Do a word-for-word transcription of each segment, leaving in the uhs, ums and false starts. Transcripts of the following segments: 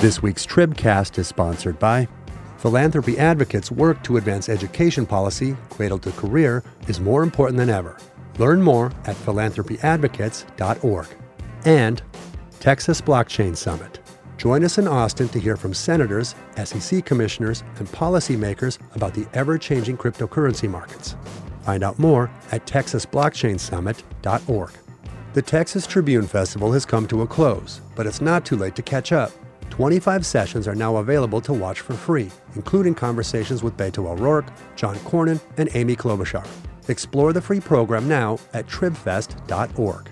This week's Tribcast is sponsored by Philanthropy Advocates' work to advance education policy, cradle to career, is more important than ever. Learn more at philanthropy advocates dot org. And Texas Blockchain Summit. Join us in Austin to hear from senators, S E C commissioners, and policymakers about the ever-changing cryptocurrency markets. Find out more at texas blockchain summit dot org. The Texas Tribune Festival has come to a close, but it's not too late to catch up. twenty-five sessions are now available to watch for free, including conversations with Beto O'Rourke, John Cornyn, and Amy Klobuchar. Explore the free program now at trib fest dot org.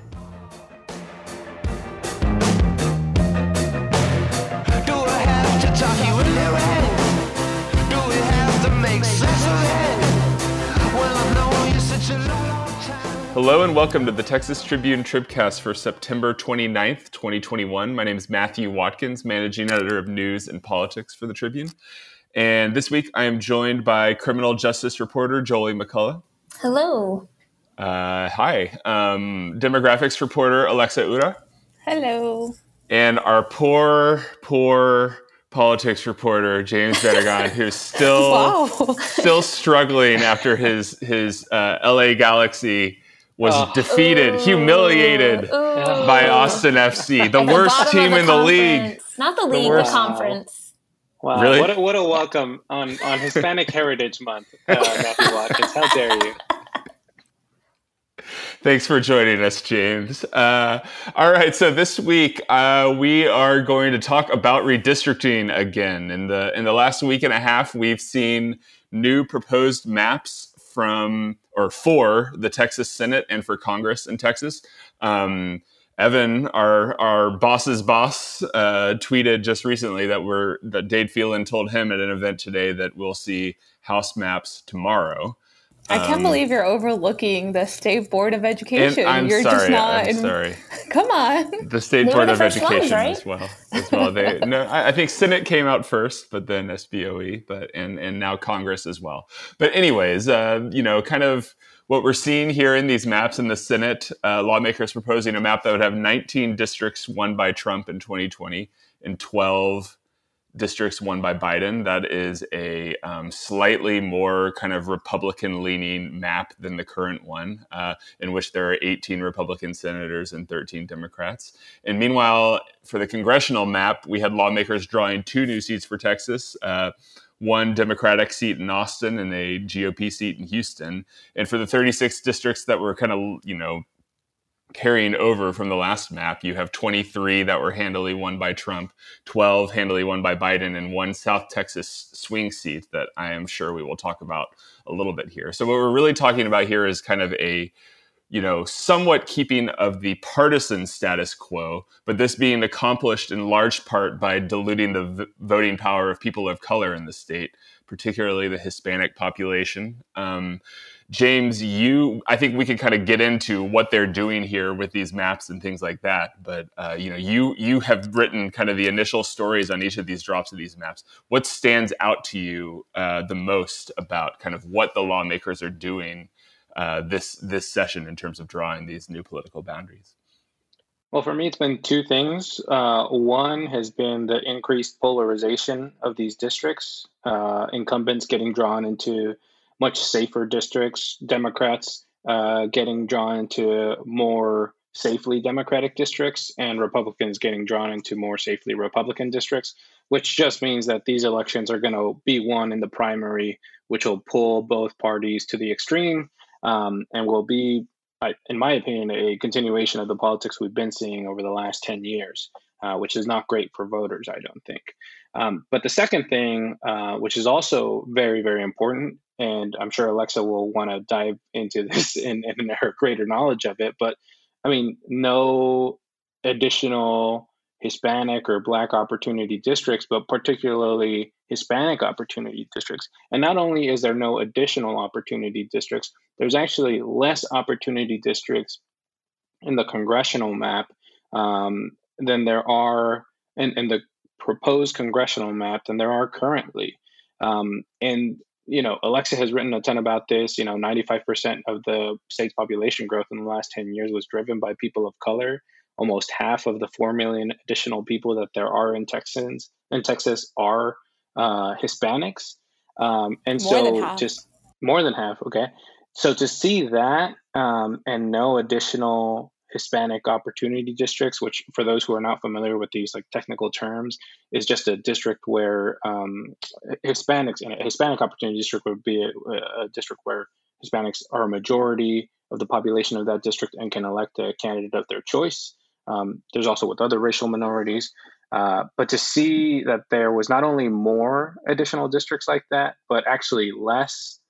Hello and welcome to the Texas Tribune Tribcast for September twenty-ninth, twenty twenty-one. My name is Matthew Watkins, managing editor of news and politics for the Tribune. And this week I am joined by criminal justice reporter Jolie McCullough. Hello. Uh, hi. Um, demographics reporter Alexa Ura. Hello. And our poor, poor politics reporter James Bedegon, who's still wow. still struggling after his, his uh, L A Galaxy was oh. defeated, Ooh. humiliated Ooh. by Austin F C, the worst the team the in the league. Not the league, the, the conference. Wow, really? what, a, what a welcome on, on Hispanic Heritage Month, uh, Matthew Watkins. How dare you? Thanks for joining us, James. Uh, all right, so this week uh, we are going to talk about redistricting again. In the, in the last week and a half, we've seen new proposed maps from or for the Texas Senate and for Congress in Texas. Um, Evan, our our boss's boss, uh, tweeted just recently that we're that Dade Phelan told him at an event today that we'll see House maps tomorrow. Um, I can't believe you're overlooking the State Board of Education. I'm you're sorry, just not. I'm in, sorry. Come on. The State they Board the of Education ones, right? as well. As well, they no. I, I think Senate came out first, but then S B O E, but and and now Congress as well. But anyways, uh, you know, kind of what we're seeing here in these maps in the Senate, uh, lawmakers proposing a map that would have nineteen districts won by Trump in twenty twenty and twelve districts won by Biden. That is a um, slightly more kind of Republican-leaning map than the current one, uh, in which there are eighteen Republican senators and thirteen Democrats. And meanwhile, for the congressional map, we had lawmakers drawing two new seats for Texas, uh, one Democratic seat in Austin and a G O P seat in Houston. And for the thirty-six districts that were kind of, you know, carrying over from the last map, you have twenty-three that were handily won by Trump, twelve handily won by Biden, and one South Texas swing seat that I am sure we will talk about a little bit here. So what we're really talking about here is kind of a, you know, somewhat keeping of the partisan status quo, but this being accomplished in large part by diluting the v- voting power of people of color in the state, particularly the Hispanic population. Um, James, you, I think we could kind of get into what they're doing here with these maps and things like that. But, uh, you know, you you have written kind of the initial stories on each of these drops of these maps. What stands out to you uh, the most about kind of what the lawmakers are doing uh, this this session in terms of drawing these new political boundaries? Well, for me, it's been two things. Uh, one has been the increased polarization of these districts, uh, incumbents getting drawn into much safer districts, Democrats uh, getting drawn into more safely Democratic districts, and Republicans getting drawn into more safely Republican districts, which just means that these elections are going to be won in the primary, which will pull both parties to the extreme, um, and will be, in my opinion, a continuation of the politics we've been seeing over the last ten years, uh, which is not great for voters, I don't think. Um, but the second thing, uh, which is also very, very important, and I'm sure Alexa will want to dive into this and in, in her greater knowledge of it, but I mean, no additional Hispanic or Black opportunity districts, but particularly Hispanic opportunity districts. And not only is there no additional opportunity districts, there's actually less opportunity districts in the congressional map um, than there are in, in the proposed congressional map than there are currently. Um, and you know, Alexa has written a ton about this. You know, ninety-five percent of the state's population growth in the last ten years was driven by people of color. almost half of the four million additional people that there are in Texans in Texas are uh, Hispanics. Um, and more so just more than half. Okay. So to see that um, and no additional Hispanic opportunity districts, which for those who are not familiar with these like technical terms, is just a district where um, Hispanics and a Hispanic opportunity district would be a, a district where Hispanics are a majority of the population of that district and can elect a candidate of their choice. Um, there's also with other racial minorities. Uh, but to see that there was not only more additional districts like that, but actually less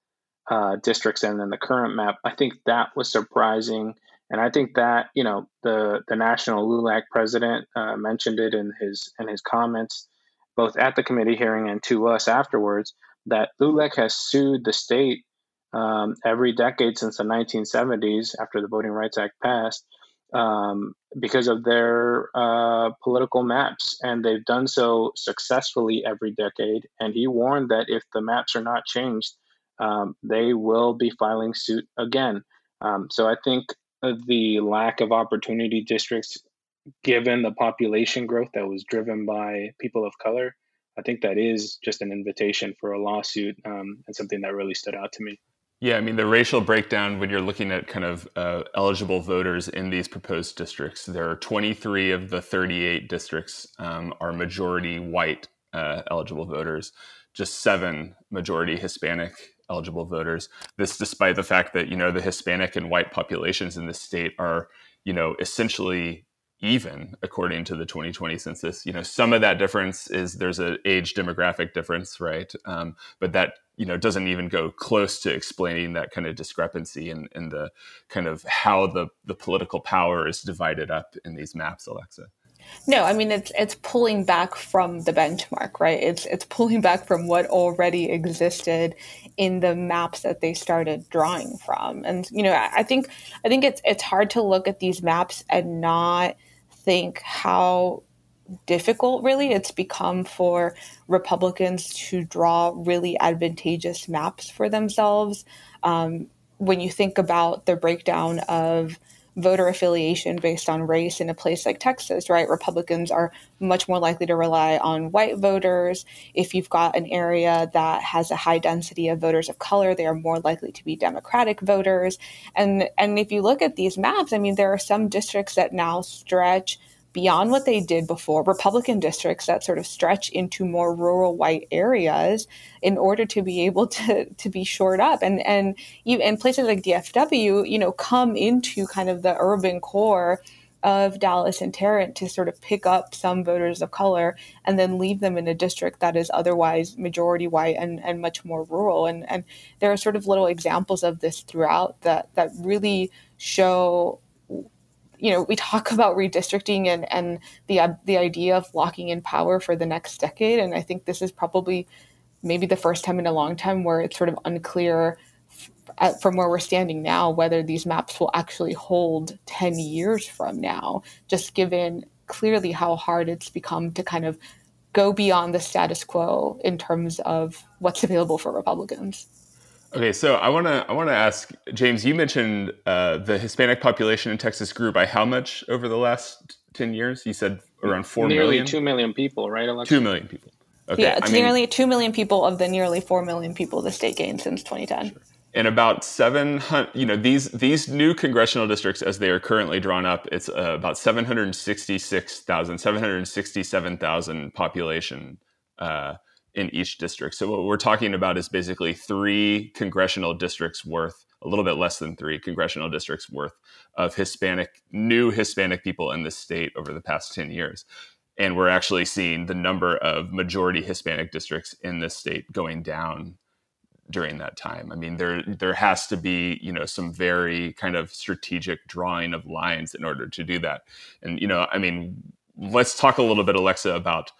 uh, districts than in the current map, I think that was surprising. And I think that, you know, the, the national LULAC president uh, mentioned it in his in his comments, both at the committee hearing and to us afterwards, that LULAC has sued the state um, every decade since the nineteen seventies after the Voting Rights Act passed um, because of their uh, political maps. And they've done so successfully every decade. And he warned that if the maps are not changed, um, they will be filing suit again. Um, so I think the lack of opportunity districts, given the population growth that was driven by people of color, I think that is just an invitation for a lawsuit um, and something that really stood out to me. Yeah, I mean, the racial breakdown, when you're looking at kind of uh, eligible voters in these proposed districts, there are twenty-three of the thirty-eight districts um, are majority white uh, eligible voters, just seven majority Hispanic eligible voters. This despite the fact that, you know, the Hispanic and white populations in this state are, you know, essentially even according to the twenty twenty census. You know, some of that difference is there's an age demographic difference, right? Um, but that, you know, doesn't even go close to explaining that kind of discrepancy in, in the kind of how the, the political power is divided up in these maps, Alexa. No, I mean, it's it's pulling back from the benchmark, right? It's it's pulling back from what already existed in the maps that they started drawing from. And, you know, I think I think it's it's hard to look at these maps and not think how difficult really it's become for Republicans to draw really advantageous maps for themselves. Um, when you think about the breakdown of voter affiliation based on race in a place like Texas, right? Republicans are much more likely to rely on white voters. If you've got an area that has a high density of voters of color, they are more likely to be Democratic voters. And and if you look at these maps, I mean, there are some districts that now stretch beyond what they did before, Republican districts that sort of stretch into more rural white areas in order to be able to, to be shored up. And and you, and places like D F W, you know, come into kind of the urban core of Dallas and Tarrant to sort of pick up some voters of color and then leave them in a district that is otherwise majority white and, and much more rural. And and there are sort of little examples of this throughout that that really show, you know, we talk about redistricting and, and the uh, the idea of locking in power for the next decade. And I think this is probably maybe the first time in a long time where it's sort of unclear f- from where we're standing now, whether these maps will actually hold ten years from now, just given clearly how hard it's become to kind of go beyond the status quo in terms of what's available for Republicans. Okay, so I want to I want to ask, James, you mentioned uh, the Hispanic population in Texas grew by how much over the last ten years? You said around four nearly million? Nearly two million people, right, Alexa? two million people. Okay. Yeah, it's I nearly mean, two million people of the nearly four million people the state gained since twenty ten. Sure. And about seven hundred, you know, these these new congressional districts as they are currently drawn up, it's uh, about seven hundred sixty-six thousand, seven hundred sixty-seven thousand population uh in each district. So what we're talking about is basically three congressional districts worth, a little bit less than three congressional districts worth of Hispanic, new Hispanic people in the state over the past ten years. And we're actually seeing the number of majority Hispanic districts in this state going down during that time. I mean, there there has to be, you know, some very kind of strategic drawing of lines in order to do that. And, you know, I mean, let's talk a little bit, Alexa, about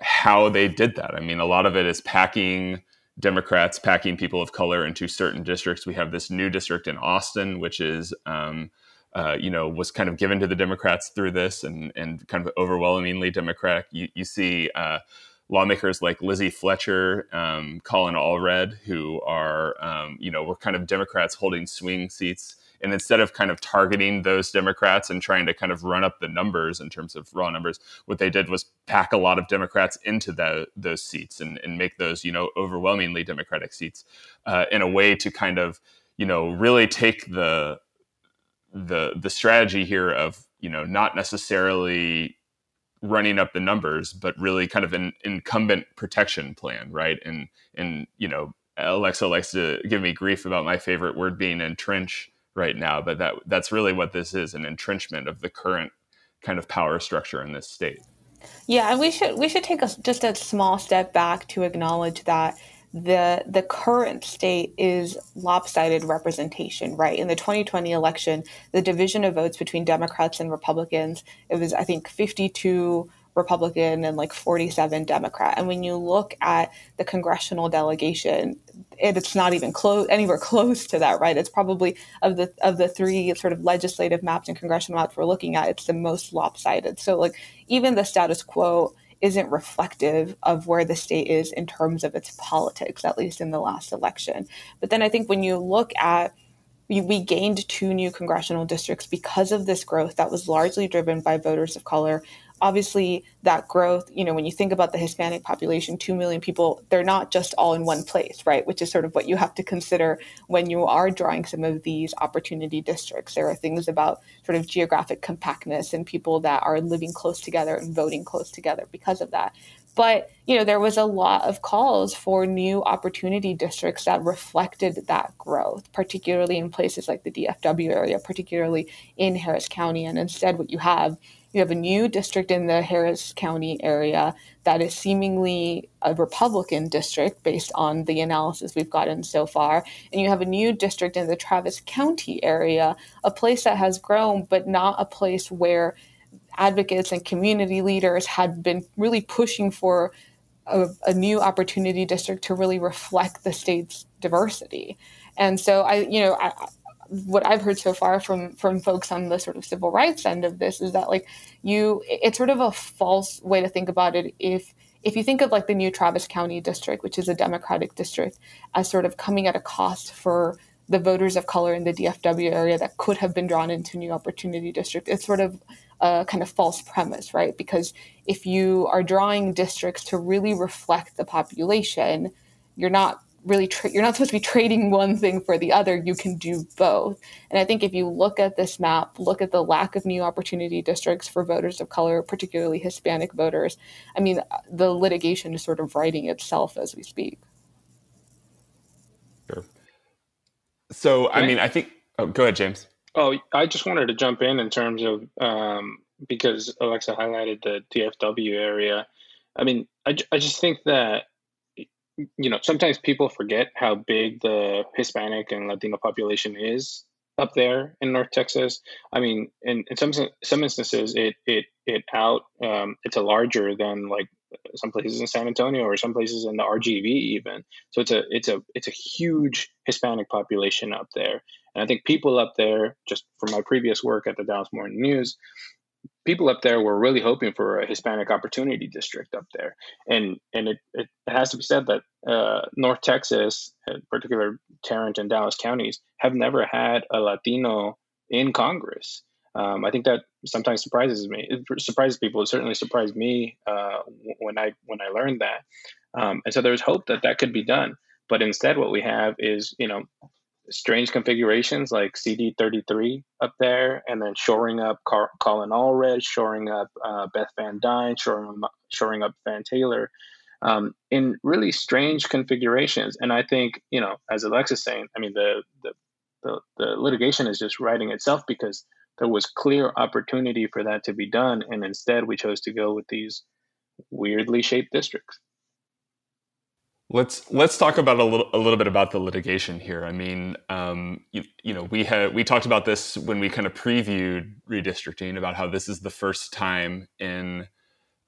how they did that. I mean, a lot of it is packing Democrats, packing people of color into certain districts. We have this new district in Austin, which is, um, uh, you know, was kind of given to the Democrats through this and, and kind of overwhelmingly Democratic. You, you see uh, lawmakers like Lizzie Fletcher, um, Colin Allred, who are, um, you know, were kind of Democrats holding swing seats And instead of kind of targeting those Democrats and trying to kind of run up the numbers in terms of raw numbers, what they did was pack a lot of Democrats into the, those seats and, and make those, you know, overwhelmingly Democratic seats uh, in a way to kind of, you know, really take the the the strategy here of, you know, not necessarily running up the numbers, but really kind of an incumbent protection plan, right? And, and you know, Alexa likes to give me grief about my favorite word being entrench right now, but that that's really what this is, an entrenchment of the current kind of power structure in this state. Yeah, and we should we should take a, just a small step back to acknowledge that the the current state is lopsided representation, right? In the twenty twenty election, the division of votes between Democrats and Republicans, it was, I think, fifty-two Republican and like forty-seven Democrat. And when you look at the congressional delegation, it, it's not even close, anywhere close to that, right? It's probably of the of the three sort of legislative maps and congressional maps we're looking at, it's the most lopsided. So like even the status quo isn't reflective of where the state is in terms of its politics, at least in the last election. But then I think when you look at, we, we gained two new congressional districts because of this growth that was largely driven by voters of color. Obviously, that growth, you know, when you think about the Hispanic population, two million people, they're not just all in one place, right? Which is sort of what you have to consider when you are drawing some of these opportunity districts. There are things about sort of geographic compactness and people that are living close together and voting close together because of that. But, you know, there was a lot of calls for new opportunity districts that reflected that growth, particularly in places like the D F W area, particularly in Harris County. And instead what you have, you have a new district in the Harris County area that is seemingly a Republican district based on the analysis we've gotten so far. And you have a new district in the Travis County area, a place that has grown, but not a place where advocates and community leaders had been really pushing for a, a new opportunity district to really reflect the state's diversity. And so I, you know, I, what I've heard so far from, from folks on the sort of civil rights end of this is that like you, it's sort of a false way to think about it. If, if you think of like the new Travis County district, which is a Democratic district, as sort of coming at a cost for the voters of color in the D F W area that could have been drawn into new opportunity district, it's sort of a kind of false premise, right? Because if you are drawing districts to really reflect the population, you're not really, tra- you're not supposed to be trading one thing for the other. You can do both. And I think if you look at this map, look at the lack of new opportunity districts for voters of color, particularly Hispanic voters, I mean, the litigation is sort of writing itself as we speak. Sure. So, I mean, I think, oh, go ahead, James. Oh, I just wanted to jump in in terms of, um, because Alexa highlighted the D F W area. I mean, I, I just think that, you know, sometimes people forget how big the Hispanic and Latino population is up there in North Texas. I mean, in, in some some instances, it it it out um, it's a larger than like some places in San Antonio or some places in the R G V even. So it's a it's a it's a huge Hispanic population up there, and I think people up there, just from my previous work at the Dallas Morning News, people up there were really hoping for a Hispanic opportunity district up there. And and it, it has to be said that uh, North Texas, in particular Tarrant and Dallas counties, have never had a Latino in Congress. Um, I think that sometimes surprises me. It surprises people. It certainly surprised me uh, when I when I learned that. Um, and so there's hope that that could be done. But instead what we have is, you know, strange configurations like C D thirty-three up there, and then shoring up Car- Colin Allred, shoring up uh, Beth Van Dyne, shoring, shoring up Van Taylor um, in really strange configurations. And I think, you know, as Alexa's saying, I mean, the, the, the, the litigation is just writing itself because there was clear opportunity for that to be done. And instead we chose to go with these weirdly shaped districts. Let's let's talk about a little a little bit about the litigation here. I mean, um, you, you know, we had we talked about this when we kind of previewed redistricting about how this is the first time in,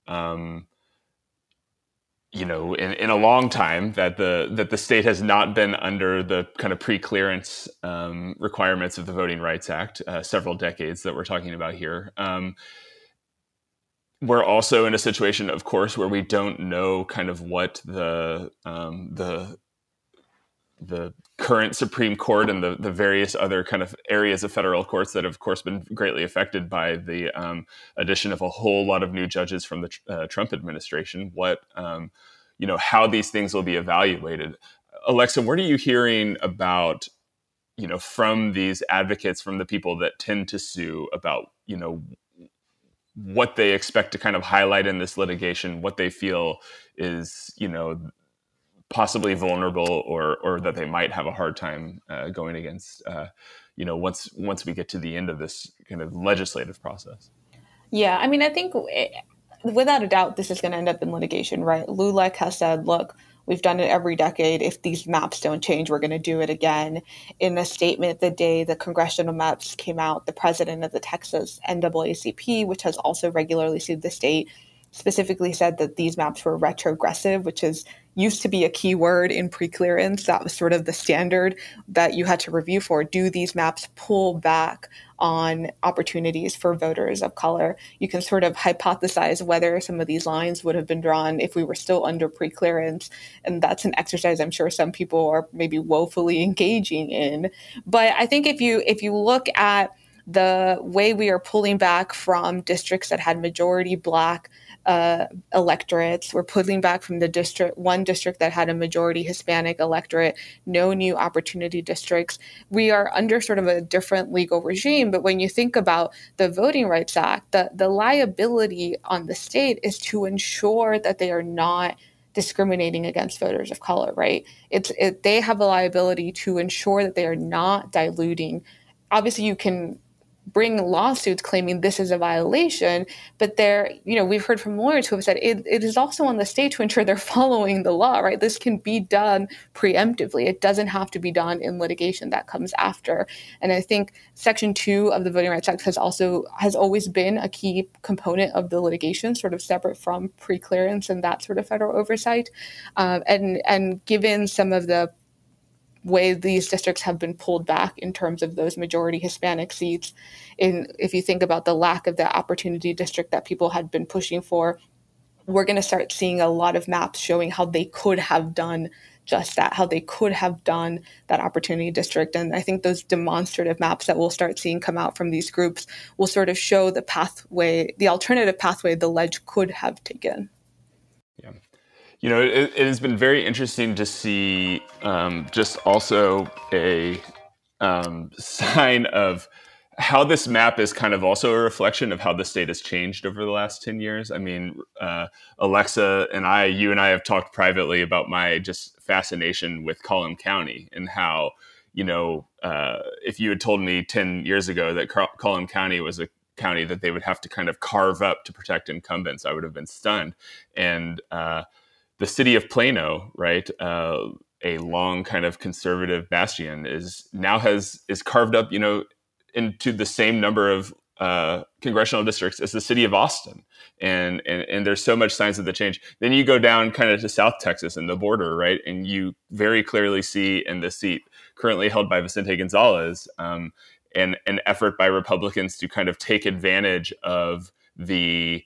um, you know, in, in a long time that the that the state has not been under the kind of pre-clearance um, requirements of the Voting Rights Act. Uh, several decades that we're talking about here. Um, We're also in a situation, of course, where we don't know kind of what the um, the the current Supreme Court and the, the various other kind of areas of federal courts that have, of course, been greatly affected by the um, addition of a whole lot of new judges from the uh, Trump administration, what, um, you know, how these things will be evaluated. Alexa, what are you hearing about, you know, from these advocates, from the people that tend to sue about, you know, what they expect to kind of highlight in this litigation, what they feel is, you know, possibly vulnerable, or or that they might have a hard time uh, going against, uh, you know, once once we get to the end of this kind of legislative process? Yeah, I mean, I think it, without a doubt, this is going to end up in litigation, right? LULAC has said, look, we've done it every decade. If these maps don't change, we're going to do it again. In a statement the day the congressional maps came out, the president of the Texas N double A C P, which has also regularly sued the state, specifically said that these maps were retrogressive, which is used to be a key word in preclearance. That was sort of the standard that you had to review for. Do these maps pull back on opportunities for voters of color? You can sort of hypothesize whether some of these lines would have been drawn if we were still under preclearance. And that's an exercise I'm sure some people are maybe woefully engaging in. But I think if you if you look at the way we are pulling back from districts that had majority Black uh, electorates, we're pulling back from the district, one district that had a majority Hispanic electorate, no new opportunity districts. We are under sort of a different legal regime. But when you think about the Voting Rights Act, the, the liability on the state is to ensure that they are not discriminating against voters of color, right? It's it, they have a liability to ensure that they are not diluting. Obviously, you can bring lawsuits claiming this is a violation, but there, you know, we've heard from lawyers who have said it, it is also on the state to ensure they're following the law, right? This can be done preemptively. It doesn't have to be done in litigation that comes after. And I think Section two of the Voting Rights Act has also has always been a key component of the litigation, sort of separate from preclearance and that sort of federal oversight. Um, and and given some of the way these districts have been pulled back in terms of those majority Hispanic seats, and if you think about the lack of the opportunity district that people had been pushing for, we're going to start seeing a lot of maps showing how they could have done just that, how they could have done that opportunity district. And I think those demonstrative maps that we'll start seeing come out from these groups will sort of show the pathway, the alternative pathway the ledge could have taken. Yeah. You know, it, it has been very interesting to see um, just also a um, sign of how this map is kind of also a reflection of how the state has changed over the last ten years. I mean, uh, Alexa and I, you and I have talked privately about my just fascination with Collin County and how, you know, uh, if you had told me ten years ago that Car- Collin County was a county that they would have to kind of carve up to protect incumbents, I would have been stunned. And, uh, the city of Plano, right, uh, a long kind of conservative bastion, is now has is carved up, you know, into the same number of uh, congressional districts as the city of Austin, and and and there's so much signs of the change. Then you go down kind of to South Texas and the border, right, and you very clearly see in the seat currently held by Vicente Gonzalez, um, and an effort by Republicans to kind of take advantage of the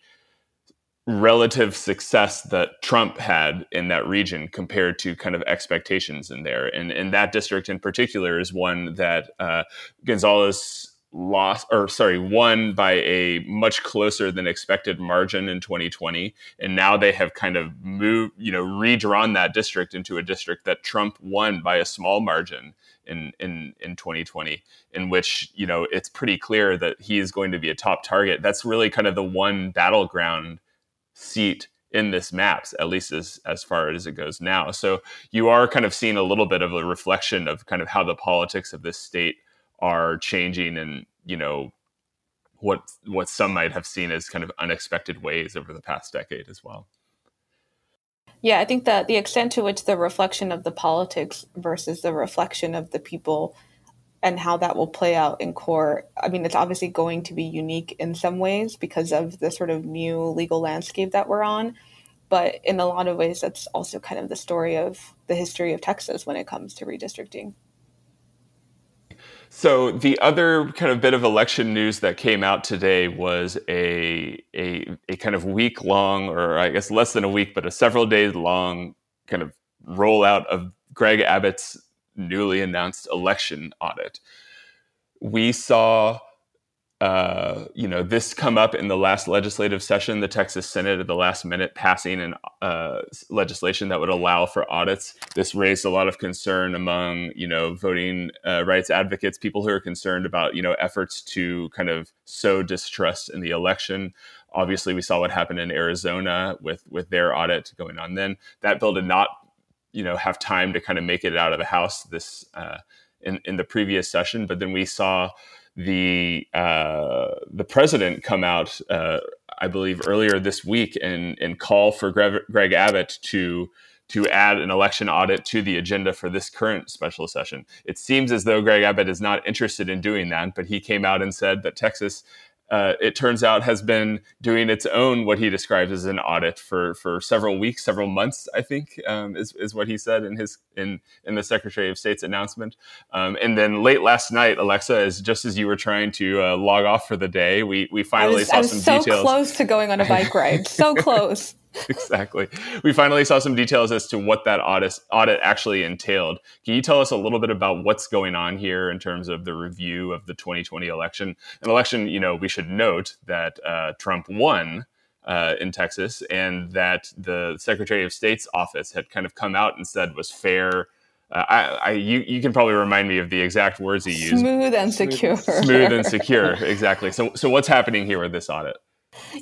relative success that Trump had in that region compared to kind of expectations in there. And in that district in particular is one that uh, Gonzalez lost, or sorry, won by a much closer than expected margin in twenty twenty. And now they have kind of moved, you know, redrawn that district into a district that Trump won by a small margin in, in, in twenty twenty, in which, you know, it's pretty clear that he is going to be a top target. That's really kind of the one battleground seat in this maps, at least as, as far as it goes now. So you are kind of seeing a little bit of a reflection of kind of how the politics of this state are changing, and, you know, what, what some might have seen as kind of unexpected ways over the past decade as well. Yeah, I think that the extent to which the reflection of the politics versus the reflection of the people and how that will play out in court, I mean, it's obviously going to be unique in some ways because of the sort of new legal landscape that we're on. But in a lot of ways, that's also kind of the story of the history of Texas when it comes to redistricting. So the other kind of bit of election news that came out today was a a, a kind of week long, or I guess less than a week, but a several days long kind of rollout of Greg Abbott's newly announced election audit. We saw, uh, you know, this come up in the last legislative session. The Texas Senate at the last minute passing an uh, legislation that would allow for audits. This raised a lot of concern among, you know, voting uh, rights advocates, people who are concerned about, you know, efforts to kind of sow distrust in the election. Obviously, we saw what happened in Arizona with with their audit going on then. That bill did not, you know, have time to kind of make it out of the House this uh, in, in the previous session. But then we saw the uh, the president come out, uh, I believe, earlier this week and and call for Greg, Greg Abbott to to add an election audit to the agenda for this current special session. It seems as though Greg Abbott is not interested in doing that, but he came out and said that Texas, Uh, it turns out, has been doing its own, what he describes as an audit, for for several weeks, several months, I think, um, is, is what he said in his in, in the Secretary of State's announcement. Um, and then late last night, Alexa, as just as you were trying to uh, log off for the day, we we finally I was, saw I was some so details. So close to going on a bike ride, so close. Exactly. We finally saw some details as to what that audit audit actually entailed. Can you tell us a little bit about what's going on here in terms of the review of the twenty twenty election? An election, you know, we should note that uh, Trump won uh, in Texas, and that the Secretary of State's office had kind of come out and said was fair. Uh, I, I, you, you can probably remind me of the exact words he used. Smooth and secure. Smooth and secure. Exactly. So, so what's happening here with this audit?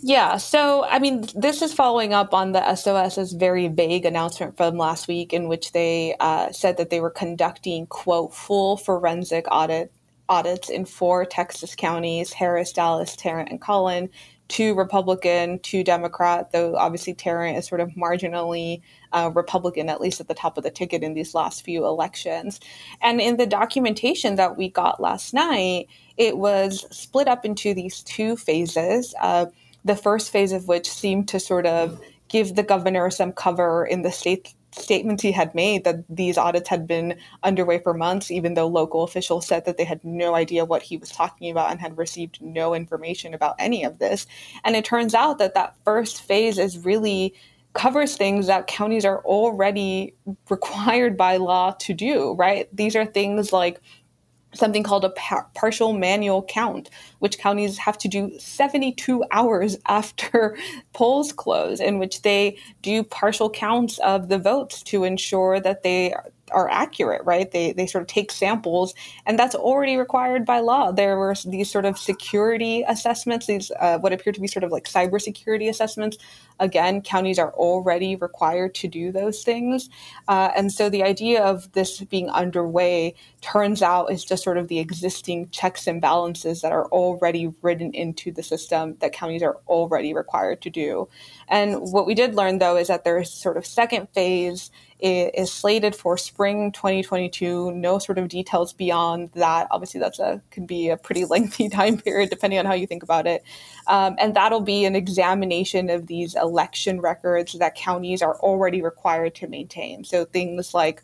Yeah. So, I mean, this is following up on the SOS's very vague announcement from last week in which they uh, said that they were conducting, quote, full forensic audit audits in four Texas counties, Harris, Dallas, Tarrant, and Collin, two Republican, two Democrat, though obviously Tarrant is sort of marginally uh, Republican, at least at the top of the ticket in these last few elections. And in the documentation that we got last night, it was split up into these two phases. Uh, the first phase of which seemed to sort of give the governor some cover in the state statements he had made that these audits had been underway for months, even though local officials said that they had no idea what he was talking about and had received no information about any of this. And it turns out that that first phase is really covers things that counties are already required by law to do, right? These are things like something called a par- partial manual count, which counties have to do seventy-two hours after polls close, in which they do partial counts of the votes to ensure that they are accurate, right? They they sort of take samples, and that's already required by law. There were these sort of security assessments, these uh, what appear to be sort of like cybersecurity assessments. Again, counties are already required to do those things. Uh, and so the idea of this being underway turns out is just sort of the existing checks and balances that are already written into the system that counties are already required to do. And what we did learn, though, is that there's sort of second phase is, is slated for spring twenty twenty-two. No sort of details beyond that. Obviously, that's a could be a pretty lengthy time period, depending on how you think about it. Um, and that'll be an examination of these election records that counties are already required to maintain. So things like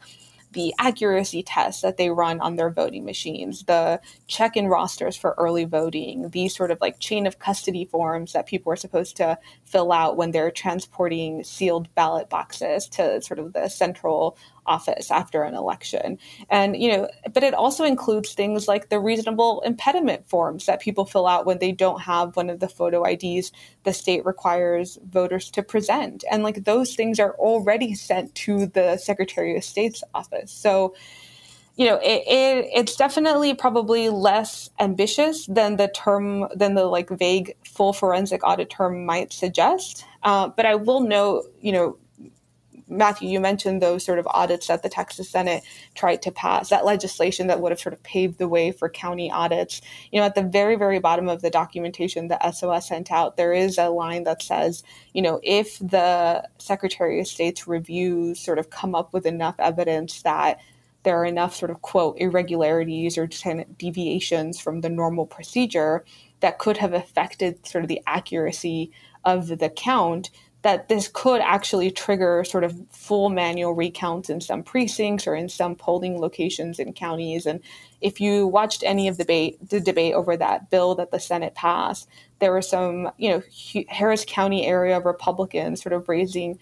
the accuracy tests that they run on their voting machines, the check-in rosters for early voting, these sort of like chain of custody forms that people are supposed to fill out when they're transporting sealed ballot boxes to sort of the central office after an election. And, you know, but it also includes things like the reasonable impediment forms that people fill out when they don't have one of the photo I Ds the state requires voters to present. And like those things are already sent to the Secretary of State's office. So, you know, it, it it's definitely probably less ambitious than the term, than the like vague full forensic audit term might suggest. Uh, but I will note, you know, Matthew, you mentioned those sort of audits that the Texas Senate tried to pass, that legislation that would have sort of paved the way for county audits. You know, at the very, very bottom of the documentation that S O S sent out, there is a line that says, you know, if the Secretary of State's reviews sort of come up with enough evidence that there are enough sort of, quote, irregularities or deviations from the normal procedure that could have affected sort of the accuracy of the count, that this could actually trigger sort of full manual recounts in some precincts or in some polling locations in counties. And if you watched any of the debate, the debate over that bill that the Senate passed, there were some, you know, Harris County area Republicans sort of raising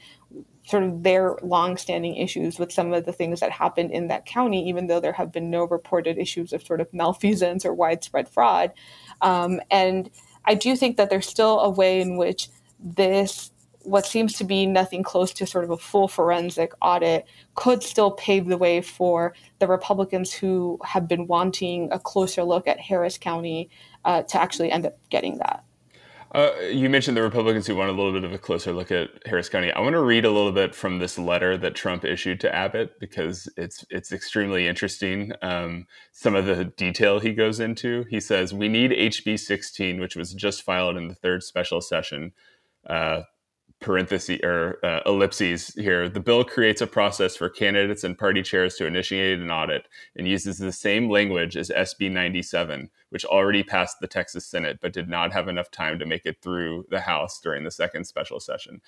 sort of their longstanding issues with some of the things that happened in that county, even though there have been no reported issues of sort of malfeasance or widespread fraud. Um, and I do think that there's still a way in which this, what seems to be nothing close to sort of a full forensic audit, could still pave the way for the Republicans who have been wanting a closer look at Harris County uh, to actually end up getting that. Uh, you mentioned the Republicans who want a little bit of a closer look at Harris County. I want to read a little bit from this letter that Trump issued to Abbott, because it's it's extremely interesting. Um, some of the detail he goes into. He says, we need H B sixteen, which was just filed in the third special session, uh, parentheses or uh, ellipses here. The bill creates a process for candidates and party chairs to initiate an audit and uses the same language as S B ninety-seven, which already passed the Texas Senate, but did not have enough time to make it through the House during the second special session.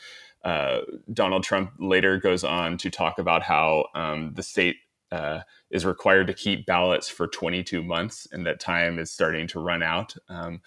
Uh, Donald Trump later goes on to talk about how um, the state uh, is required to keep ballots for twenty-two months, and that time is starting to run out. Um,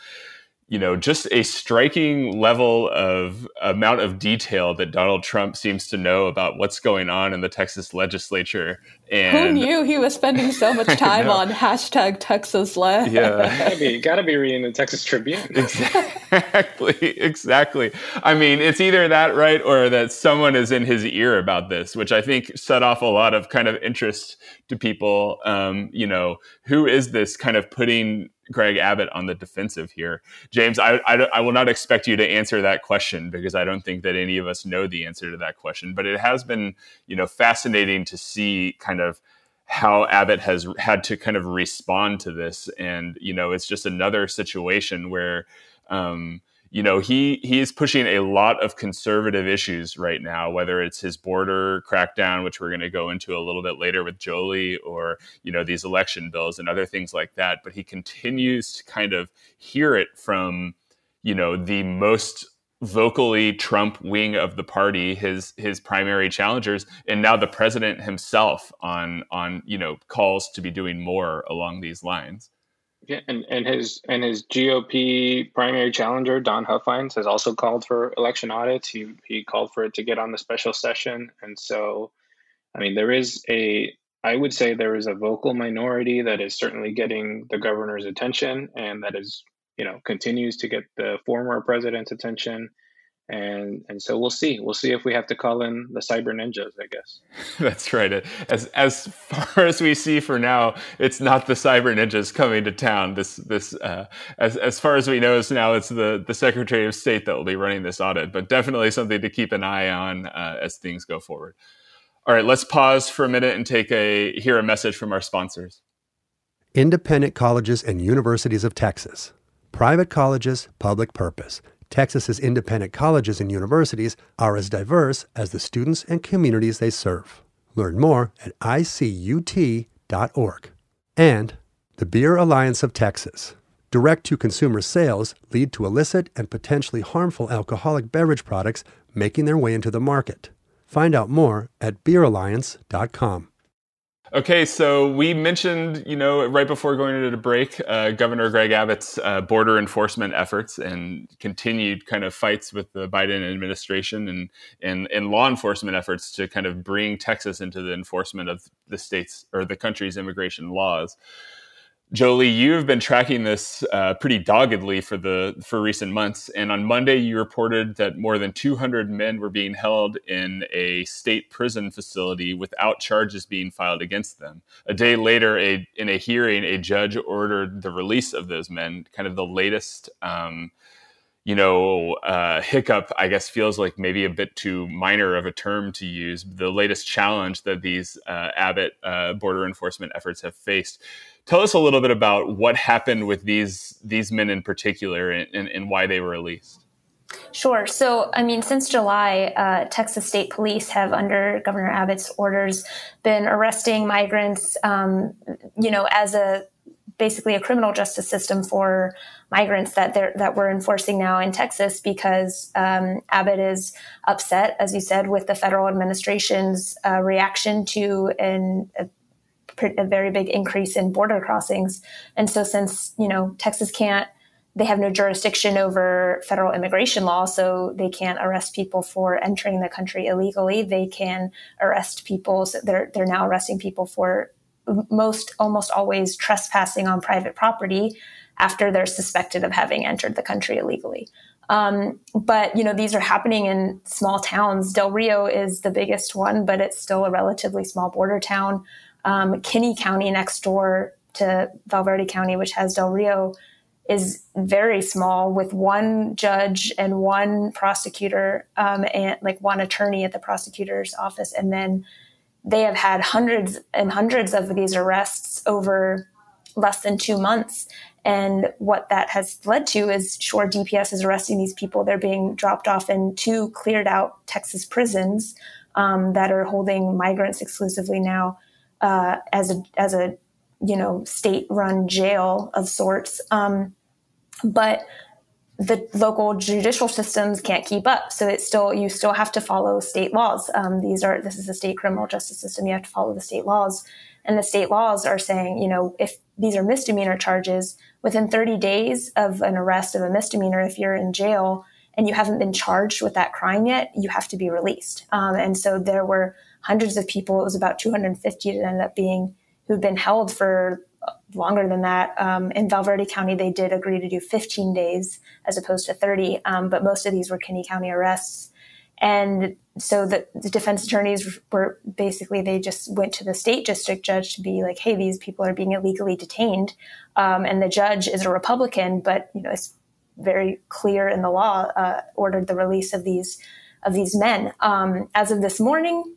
You know, just a striking level of amount of detail that Donald Trump seems to know about what's going on in the Texas legislature. And who knew he was spending so much time on hashtag Texas Leg? Yeah, gotta be, gotta be reading the Texas Tribune. Exactly, exactly. I mean, it's either that, right, or that someone is in his ear about this, which I think set off a lot of kind of interest to people. Um, you know, who is this kind of putting Greg Abbott on the defensive here? James, I, I, I will not expect you to answer that question, because I don't think that any of us know the answer to that question. But it has been, you know, fascinating to see kind of how Abbott has had to kind of respond to this. And, you know, it's just another situation where, um, you know, he, he is pushing a lot of conservative issues right now, whether it's his border crackdown, which we're going to go into a little bit later with Jolie, or, you know, these election bills and other things like that. But he continues to kind of hear it from, you know, the most vocally Trump wing of the party, his his primary challengers, and now the president himself on on, you know, calls to be doing more along these lines. Yeah, and, and his and his G O P primary challenger, Don Huffines, has also called for election audits. He he called for it to get on the special session. And so, I mean, there is a, I would say there is a vocal minority that is certainly getting the governor's attention, and that is, you know, continues to get the former president's attention. And and so we'll see. We'll see if we have to call in the cyber ninjas, I guess. That's right. As as far as we see for now, it's not the cyber ninjas coming to town. This this uh, as as far as we know is now, it's the the Secretary of State that will be running this audit. But definitely something to keep an eye on uh, as things go forward. All right, let's pause for a minute and take a hear a message from our sponsors. Independent colleges and universities of Texas, private colleges, public purpose. Texas's independent colleges and universities are as diverse as the students and communities they serve. Learn more at I C U T dot org. And the Beer Alliance of Texas. Direct-to-consumer sales lead to illicit and potentially harmful alcoholic beverage products making their way into the market. Find out more at beer alliance dot com. Okay, so we mentioned, you know, right before going into the break, uh, Governor Greg Abbott's uh, border enforcement efforts and continued kind of fights with the Biden administration and, and and law enforcement efforts to kind of bring Texas into the enforcement of the state's or the country's immigration laws. Jolie, you've been tracking this uh, pretty doggedly for the for recent months, and on Monday you reported that more than two hundred men were being held in a state prison facility without charges being filed against them. A day later, a, in a hearing, a judge ordered the release of those men, kind of the latest um, you know, uh, hiccup, I guess feels like maybe a bit too minor of a term to use, the latest challenge that these uh, Abbott uh, border enforcement efforts have faced. Tell us a little bit about what happened with these these men in particular and, and, and why they were released. Sure. So, I mean, since July, uh, Texas State Police have, under Governor Abbott's orders, been arresting migrants, um, you know, as a basically a criminal justice system for migrants that they're, that we're enforcing now in Texas, because um, Abbott is upset, as you said, with the federal administration's uh, reaction to an, a, a very big increase in border crossings. And so since, you know, Texas can't they have no jurisdiction over federal immigration law, so they can't arrest people for entering the country illegally. They can arrest people. So they're, they're now arresting people for most, almost always trespassing on private property after they're suspected of having entered the country illegally. Um, but, you know, these are happening in small towns. Del Rio is the biggest one, but it's still a relatively small border town. Um, Kinney County, next door to Valverde County, which has Del Rio, is very small, with one judge and one prosecutor, um, and like one attorney at the prosecutor's office. And then they have had hundreds and hundreds of these arrests over less than two months. And what that has led to is, sure, D P S is arresting these people. They're being dropped off in two cleared out Texas prisons um, that are holding migrants exclusively now uh, as a, as a, you know, state-run jail of sorts. Um, but the local judicial systems can't keep up. So it's still, you still have to follow state laws. Um, these are, this is the state criminal justice system. You have to follow the state laws, and the state laws are saying, you know, if these are misdemeanor charges, within thirty days of an arrest of a misdemeanor, if you're in jail and you haven't been charged with that crime yet, you have to be released. Um, and so there were hundreds of people. It was about two hundred fifty that ended up being, who've been held for longer than that. Um, in Valverde County, they did agree to do fifteen days as opposed to thirty, um, but most of these were Kinney County arrests. And so the, the defense attorneys were basically, they just went to the state district judge to be like, hey, these people are being illegally detained. Um, and the judge is a Republican, but, you know, it's very clear in the law, uh, ordered the release of these, of these men. Um, as of this morning,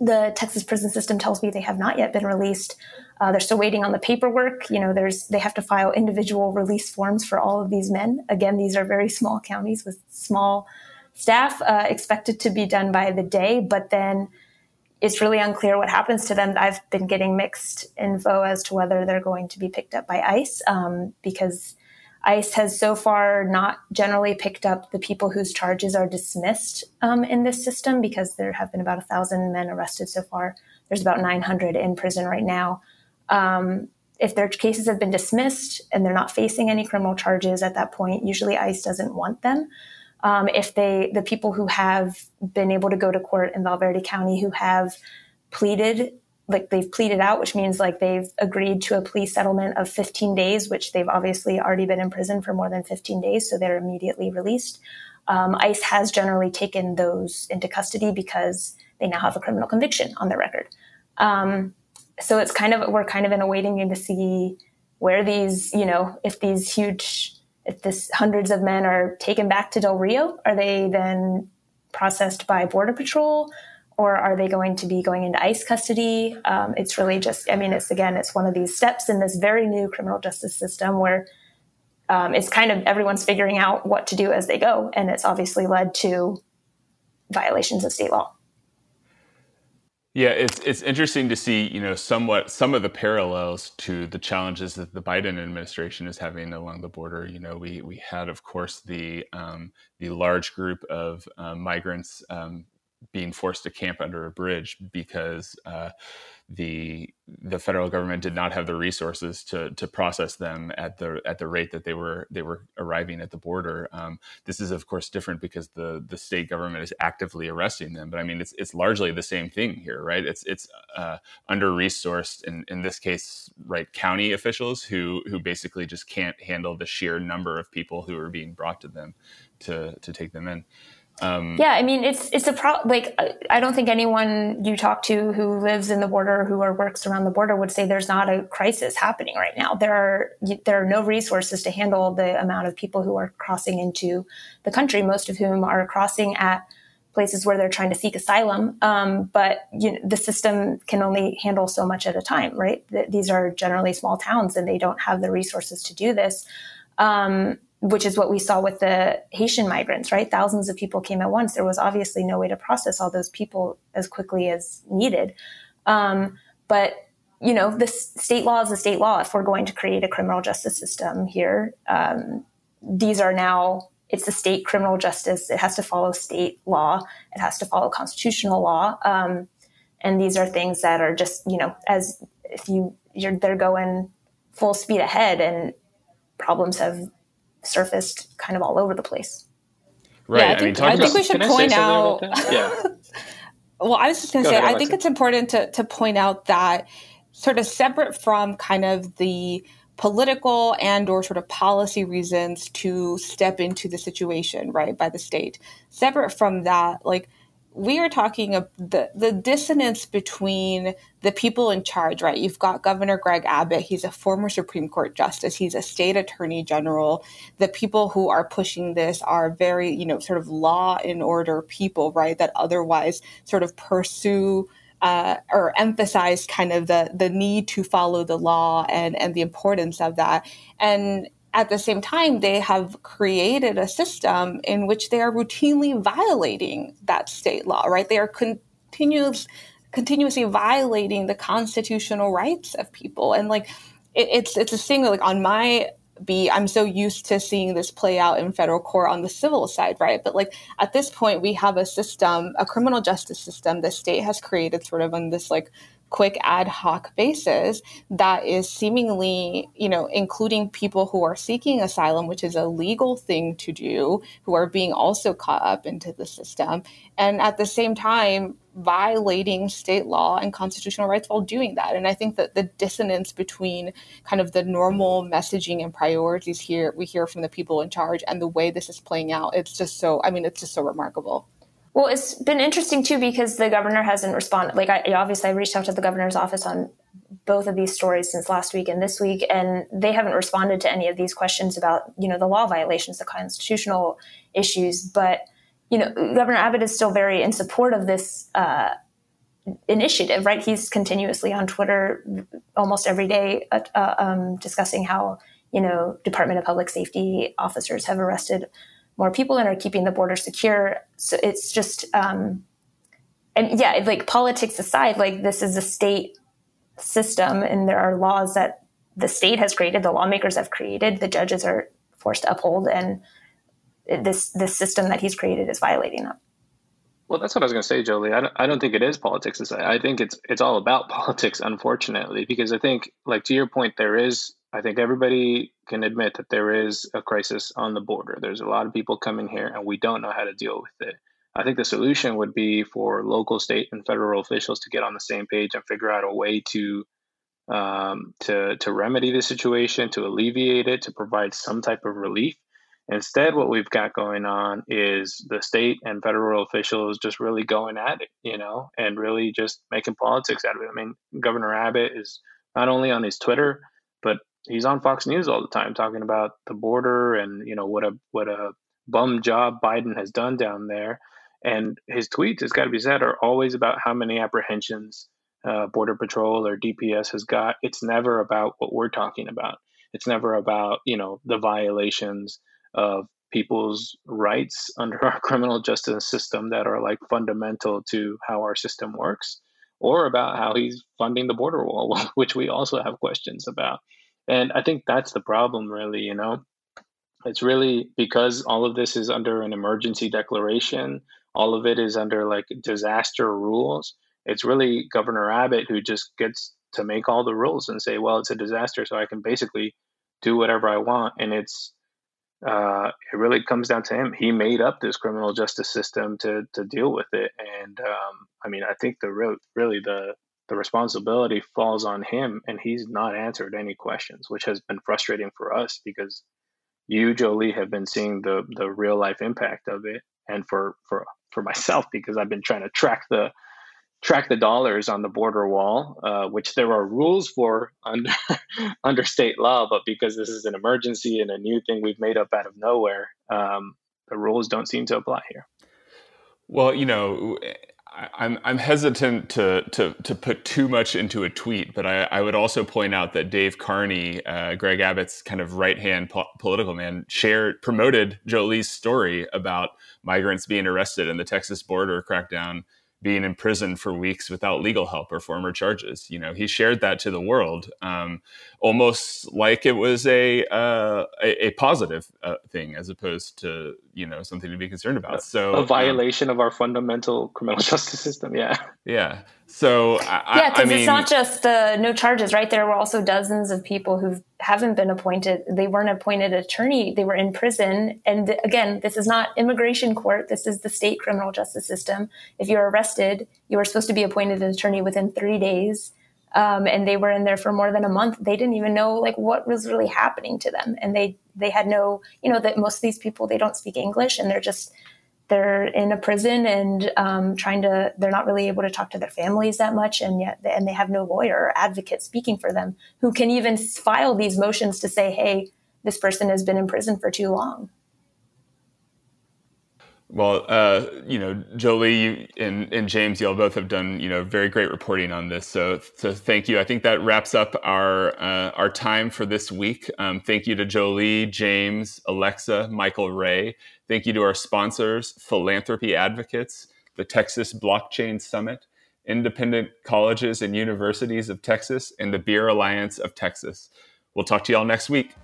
the Texas prison system tells me they have not yet been released. Uh, they're still waiting on the paperwork. You know, there's they have to file individual release forms for all of these men. Again, these are very small counties with small staff, uh, expected to be done by the day. But then it's really unclear what happens to them. I've been getting mixed info as to whether they're going to be picked up by ICE, um, because ICE has so far not generally picked up the people whose charges are dismissed um, in this system, because there have been about one thousand men arrested so far. There's about nine hundred in prison right now. Um, if their cases have been dismissed and they're not facing any criminal charges at that point, usually ICE doesn't want them. Um, if they, the people who have been able to go to court in Valverde County who have pleaded, like they've pleaded out, which means like they've agreed to a plea settlement of fifteen days, which they've obviously already been in prison for more than fifteen days. So they're immediately released. Um, ICE has generally taken those into custody because they now have a criminal conviction on their record. Um, so it's kind of, we're kind of in a waiting game to see where these, you know, if these huge, if this hundreds of men are taken back to Del Rio, are they then processed by Border Patrol? Or are they going to be going into ICE custody? Um, it's really just, I mean, it's again, it's one of these steps in this very new criminal justice system where um, it's kind of everyone's figuring out what to do as they go. And it's obviously led to violations of state law. Yeah, it's it's interesting to see, you know, somewhat some of the parallels to the challenges that the Biden administration is having along the border. You know, we we had, of course, the um, the large group of uh, migrants um being forced to camp under a bridge because uh, the the federal government did not have the resources to to process them at the at the rate that they were they were arriving at the border. Um, this is, of course, different because the the state government is actively arresting them. But I mean, it's it's largely the same thing here, right? It's it's uh, under-resourced in in this case, right? County officials who who basically just can't handle the sheer number of people who are being brought to them to to take them in. Um, yeah, I mean, it's it's a problem. Like, I don't think anyone you talk to who lives in the border, who or works around the border, would say there's not a crisis happening right now. There are there are no resources to handle the amount of people who are crossing into the country, most of whom are crossing at places where they're trying to seek asylum. Um, but you know, the system can only handle so much at a time, right? Th- these are generally small towns, and they don't have the resources to do this. Um, which is what we saw with the Haitian migrants, right? Thousands of people came at once. There was obviously no way to process all those people as quickly as needed. Um, but, you know, the state law is the state law. If we're going to create a criminal justice system here, um, these are now, it's the state criminal justice. It has to follow state law. It has to follow constitutional law. Um, and these are things that are just, you know, as if you, you're, they're going full speed ahead, and problems have surfaced kind of all over the place. Right. Yeah, I, I, think, mean, I think we should point out. Yeah. Well, I was just going to say, ahead, I Alexa. think it's important to to point out that sort of separate from kind of the political and or sort of policy reasons to step into the situation, right, by the state. Separate from that, like, we are talking of the, the dissonance between the people in charge, right? You've got Governor Greg Abbott. He's a former Supreme Court justice. He's a state attorney general. The people who are pushing this are very, you know, sort of law and order people, right, that otherwise sort of pursue uh, or emphasize kind of the, the need to follow the law and, and the importance of that. And at the same time, they have created a system in which they are routinely violating that state law, right? They are continuous, continuously violating the constitutional rights of people. And like, it, it's it's a thing, like on my beat, I'm so used to seeing this play out in federal court on the civil side, right? But like at this point, we have a system, a criminal justice system the state has created sort of on this like quick ad hoc basis that is seemingly, you know, including people who are seeking asylum, which is a legal thing to do, who are being also caught up into the system. And at the same time, violating state law and constitutional rights while doing that. And I think that the dissonance between kind of the normal messaging and priorities here we hear from the people in charge and the way this is playing out, it's just so, I mean, it's just so remarkable. Well, it's been interesting, too, because the governor hasn't responded. Like, I obviously I reached out to the governor's office on both of these stories since last week and this week, and they haven't responded to any of these questions about, you know, the law violations, the constitutional issues. But, you know, Governor Abbott is still very in support of this uh, initiative, right? He's continuously on Twitter almost every day uh, um, discussing how, you know, Department of Public Safety officers have arrested more people and are keeping the border secure. So it's just, um, and yeah, like politics aside, like this is a state system and there are laws that the state has created, the lawmakers have created, the judges are forced to uphold, and this, this system that he's created is violating them. Well, that's what I was going to say, Jolie. I don't, I don't think it is politics aside. I think it's, it's all about politics, unfortunately, because I think, like, to your point, there is, I think everybody can admit that there is a crisis on the border. There's a lot of people coming here and we don't know how to deal with it. I think the solution would be for local, state, and federal officials to get on the same page and figure out a way to um, to to remedy the situation, to alleviate it, to provide some type of relief. Instead, what we've got going on is the state and federal officials just really going at it, you know, and really just making politics out of it. I mean, Governor Abbott is not only on his Twitter, but he's on Fox News all the time talking about the border and, you know, what a what a bum job Biden has done down there. And his tweets, it's got to be said, are always about how many apprehensions uh, Border Patrol or D P S has got. It's never about what we're talking about. It's never about, you know, the violations of people's rights under our criminal justice system that are like fundamental to how our system works, or about how he's funding the border wall, which we also have questions about. And I think that's the problem, really, you know. It's really because all of this is under an emergency declaration. All of it is under, like, disaster rules. It's really Governor Abbott who just gets to make all the rules and say, well, it's a disaster, so I can basically do whatever I want. And it's uh, it really comes down to him. He made up this criminal justice system to to deal with it. And, um, I mean, I think the real, really the... the responsibility falls on him, and he's not answered any questions, which has been frustrating for us because you, Jolie, have been seeing the the real life impact of it, and for for for myself because I've been trying to track the track the dollars on the border wall, uh, which there are rules for under under state law, but because this is an emergency and a new thing we've made up out of nowhere, um, the rules don't seem to apply here. Well, you know. I'm I'm hesitant to to to put too much into a tweet, but I, I would also point out that Dave Carney, uh, Greg Abbott's kind of right hand po- political man, shared promoted Jolie's story about migrants being arrested and the Texas border crackdown being in prison for weeks without legal help or former charges. You know, he shared that to the world, um, almost like it was a uh, a, a positive uh, thing as opposed to, you know, something to be concerned about. So a violation um, of our fundamental criminal justice system. Yeah, yeah. So I, yeah, because I mean, it's not just the no charges, right? There were also dozens of people who haven't been appointed. They weren't appointed attorney. They were in prison. And again, this is not immigration court. This is the state criminal justice system. If you're arrested, you are supposed to be appointed an attorney within three days. Um, and they were in there for more than a month. They didn't even know like what was really happening to them. And they, they had no, you know, that most of these people, they don't speak English, and they're just, they're in a prison and um, trying to, they're not really able to talk to their families that much. And yet, and they have no lawyer or advocate speaking for them who can even file these motions to say, hey, this person has been in prison for too long. Well, uh, you know, Jolie and, and James, y'all both have done, you know, very great reporting on this. So, so thank you. I think that wraps up our uh, our time for this week. Um, thank you to Jolie, James, Alexa, Michael Ray. Thank you to our sponsors, Philanthropy Advocates, the Texas Blockchain Summit, Independent Colleges and Universities of Texas, and the Beer Alliance of Texas. We'll talk to y'all next week.